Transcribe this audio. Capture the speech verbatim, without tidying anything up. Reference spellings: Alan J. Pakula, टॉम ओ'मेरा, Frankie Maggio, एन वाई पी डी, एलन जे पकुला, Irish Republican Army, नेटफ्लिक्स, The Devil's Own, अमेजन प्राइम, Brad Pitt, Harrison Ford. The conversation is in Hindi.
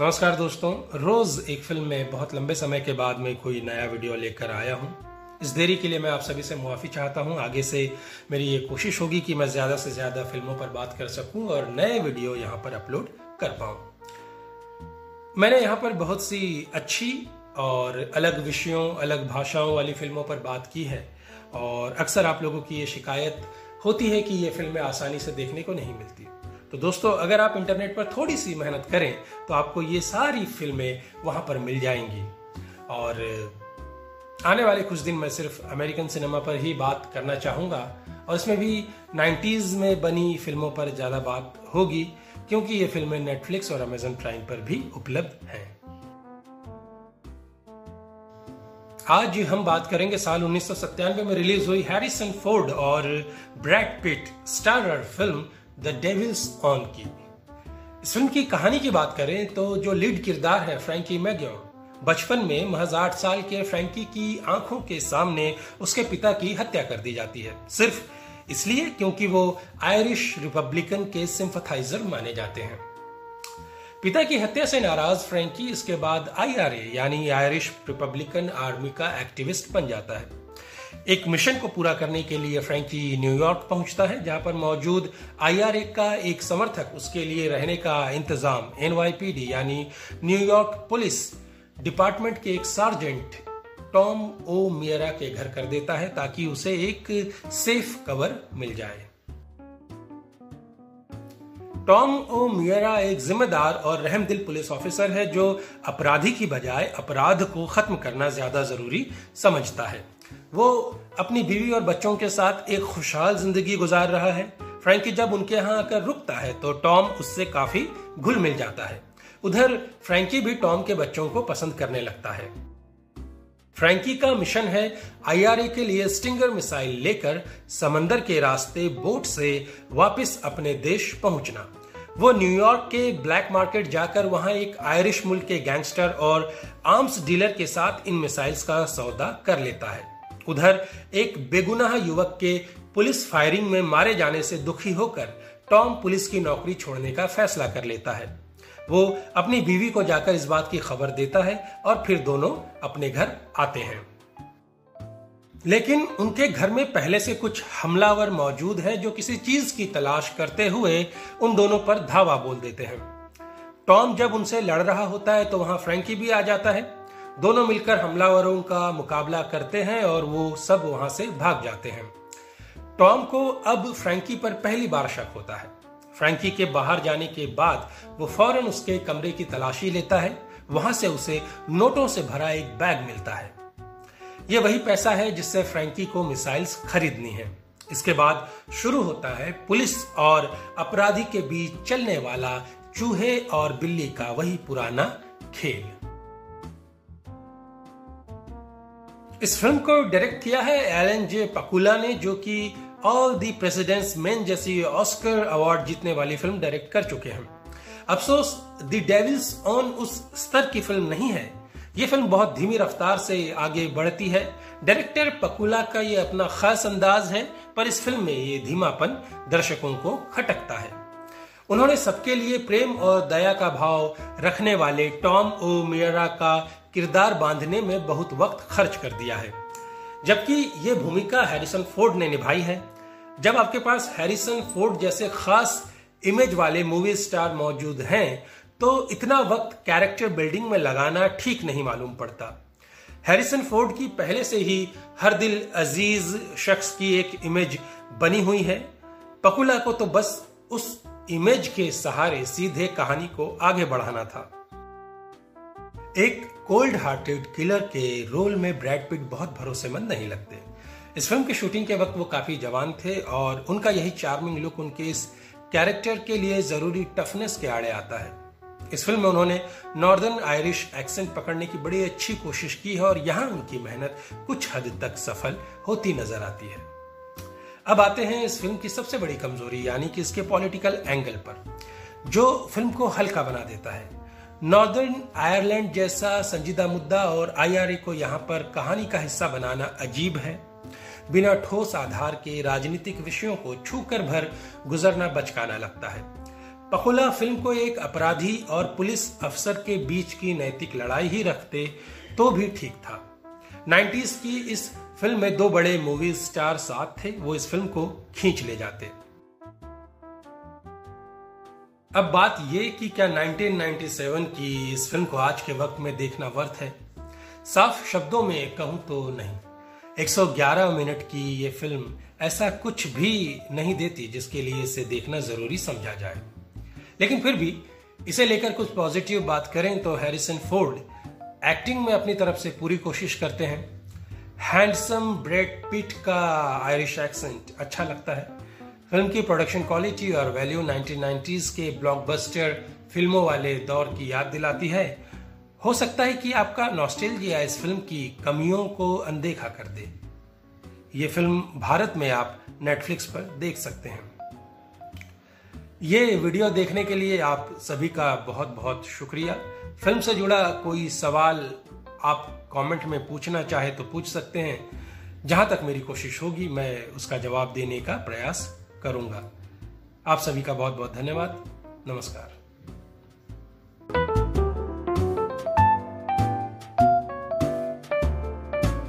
नमस्कार दोस्तों, रोज एक फिल्म में बहुत लंबे समय के बाद में कोई नया वीडियो लेकर आया हूं। इस देरी के लिए मैं आप सभी से मुआफ़ी चाहता हूं। आगे से मेरी ये कोशिश होगी कि मैं ज़्यादा से ज़्यादा फिल्मों पर बात कर सकूं और नए वीडियो यहां पर अपलोड कर पाऊं। मैंने यहां पर बहुत सी अच्छी और अलग विषयों, अलग भाषाओं वाली फिल्मों पर बात की है और अक्सर आप लोगों की ये शिकायत होती है कि ये फिल्में आसानी से देखने को नहीं मिलती। तो दोस्तों, अगर आप इंटरनेट पर थोड़ी सी मेहनत करें तो आपको ये सारी फिल्में वहां पर मिल जाएंगी। और आने वाले कुछ दिन मैं सिर्फ अमेरिकन सिनेमा पर ही बात करना चाहूँगा और इसमें भी नाइन्टीज़ में बनी फिल्मों पर ज़्यादा बात होगी क्योंकि ये फिल्में नेटफ्लिक्स और अमेजन प्राइम पर भी उपलब्ध हैं। आज हम बात करेंगे साल उन्नीस सौ सत्तानवे में रिलीज हुई हैरिसन फोर्ड और Brad Pitt starrer film the devils on की। इस फिल्म की कहानी की बात करें तो जो लीड किरदार है फ्रैंकी मैग्यो, बचपन में महज आठ साल के फ्रैंकी की आंखों के सामने उसके पिता की हत्या कर दी जाती है, सिर्फ इसलिए क्योंकि वो आयरिश रिपब्लिकन के सिंपथाइजर माने जाते हैं। पिता की हत्या से नाराज फ्रैंकी इसके बाद आई आर ए यानी आयरिश रिपब्लिकन आर्मी का एक्टिविस्ट बन जाता है। एक मिशन को पूरा करने के लिए फ्रैंकी न्यूयॉर्क पहुंचता है जहां पर मौजूद आई आर ए का एक समर्थक उसके लिए रहने का इंतजाम एन वाई पी डी यानी न्यूयॉर्क पुलिस डिपार्टमेंट के एक सार्जेंट टॉम ओ'मेरा के घर कर देता है ताकि उसे एक सेफ कवर मिल जाए। टॉम ओ'मेरा एक जिम्मेदार और रहमदिल पुलिस ऑफिसर है जो अपराधी की बजाय अपराध को खत्म करना ज्यादा जरूरी समझता है। वो अपनी बीवी और बच्चों के साथ एक खुशहाल जिंदगी गुजार रहा है। फ्रैंकी जब उनके यहाँ आकर रुकता है तो टॉम उससे काफी घुल मिल जाता है। उधर फ्रैंकी भी टॉम के बच्चों को पसंद करने लगता है। फ्रैंकी का मिशन है आई आर ए के लिए स्टिंगर मिसाइल लेकर समंदर के रास्ते बोट से वापस अपने देश पहुंचना। वो न्यूयॉर्क के ब्लैक मार्केट जाकर वहां एक आयरिश मुल्क के गैंगस्टर और आर्म्स डीलर के साथ इन मिसाइल्स का सौदा कर लेता है। उधर एक बेगुनाह युवक के पुलिस फायरिंग में मारे जाने से दुखी होकर टॉम पुलिस की नौकरी छोड़ने का फैसला कर लेता है। वो अपनी बीवी को जाकर इस बात की खबर देता है और फिर दोनों अपने घर आते हैं, लेकिन उनके घर में पहले से कुछ हमलावर मौजूद हैं जो किसी चीज की तलाश करते हुए उन दोनों पर धावा बोल देते हैं। टॉम जब उनसे लड़ रहा होता है तो वहां फ्रैंकी भी आ जाता है। दोनों मिलकर हमलावरों का मुकाबला करते हैं और वो सब वहां से भाग जाते हैं। टॉम को अब फ्रैंकी पर पहली बार शक होता है। फ्रैंकी के बाहर जाने के बाद वो फौरन उसके कमरे की तलाशी लेता है। वहां से उसे नोटों से भरा एक बैग मिलता है। ये वही पैसा है जिससे फ्रैंकी को मिसाइल्स खरीदनी है। इसके बाद शुरू होता है पुलिस और अपराधी के बीच चलने वाला चूहे और बिल्ली का वही पुराना खेल। इस फिल्म को डायरेक्ट किया है एलन जे पकुला ने, जो कि ऑल द प्रेसिडेंट्स मेन जैसी ऑस्कर अवार्ड जीतने वाली फिल्म डायरेक्ट कर चुके हैं। अफसोस द डेविल्स ऑन उस स्तर की फिल्म नहीं है। ये फिल्म बहुत धीमी रफ्तार से आगे बढ़ती है। डायरेक्टर पकुला का ये अपना खास अंदाज है, पर इस फिल्म में ये धीमापन दर्शकों को खटकता है। उन्होंने सबके लिए प्रेम और दया का भाव रखने वाले टॉम ओ'मेरा का किरदार बांधने में बहुत वक्त खर्च कर दिया है, जबकि ये भूमिका हैरिसन फोर्ड ने निभाई है। जब आपके पास हैरिसन फोर्ड जैसे खास इमेज वाले मूवी स्टार मौजूद हैं, तो इतना वक्त कैरेक्टर बिल्डिंग में लगाना ठीक नहीं मालूम पड़ता। हैरिसन फोर्ड की पहले से ही हर दिल अजीज शख्स की एक इमेज बनी हुई है। पकुला को तो बस उस इमेज के सहारे सीधे कहानी को आगे बढ़ाना था। एक कोल्ड हार्टेड किलर के रोल में ब्रैड पिट बहुत भरोसेमंद नहीं लगते। इस फिल्म की शूटिंग के वक्त वो काफी जवान थे और उनका यही चार्मिंग लुक उनके इस कैरेक्टर के लिए जरूरी टफनेस के आड़े आता है। इस फिल्म में उन्होंने नॉर्दर्न आयरिश एक्सेंट पकड़ने की बड़ी अच्छी कोशिश की है और यहाँ उनकी मेहनत कुछ हद तक सफल होती नजर आती है। अब आते हैं इस फिल्म की सबसे बड़ी कमजोरी यानी कि इसके पॉलिटिकल एंगल पर, जो फिल्म को हल्का बना देता है। नॉर्दर्न आयरलैंड जैसा संजीदा मुद्दा और आई आर ए को यहाँ पर कहानी का हिस्सा बनाना अजीब है। बिना ठोस आधार के राजनीतिक विषयों को छूकर भर गुजरना बचकाना लगता है। पकुला फिल्म को एक अपराधी और पुलिस अफसर के बीच की नैतिक लड़ाई ही रखते तो भी ठीक था। नाइन्टीज की इस फिल्म में दो बड़े मूवी स्टार साथ थे, वो इस फिल्म को खींच ले जाते। अब बात ये कि क्या नाइन्टीन नाइन्टी सेवन की इस फिल्म को आज के वक्त में देखना वर्थ है? साफ शब्दों में कहूं तो नहीं। एक सौ ग्यारह मिनट की ये फिल्म ऐसा कुछ भी नहीं देती जिसके लिए इसे देखना जरूरी समझा जाए। लेकिन फिर भी इसे लेकर कुछ पॉजिटिव बात करें तो हैरिसन फोर्ड एक्टिंग में अपनी तरफ से पूरी कोशिश करते हैं। हैंडसम ब्रैड पिट का आयरिश एक्सेंट अच्छा लगता है। फिल्म की प्रोडक्शन क्वालिटी और वैल्यू नाइन्टीन नाइन्टीज़ के ब्लॉकबस्टर फिल्मों वाले दौर की याद दिलाती है। हो सकता है कि आपका नॉस्टैल्जिया इस फिल्म की कमियों को अनदेखा कर दे। ये फिल्म भारत में आप नेटफ्लिक्स पर देख सकते हैं। ये वीडियो देखने के लिए आप सभी का बहुत बहुत शुक्रिया। फिल्म से जुड़ा कोई सवाल आप कमेंट में पूछना चाहे तो पूछ सकते हैं। जहां तक मेरी कोशिश होगी मैं उसका जवाब देने का प्रयास करूंगा। आप सभी का बहुत बहुत धन्यवाद। नमस्कार।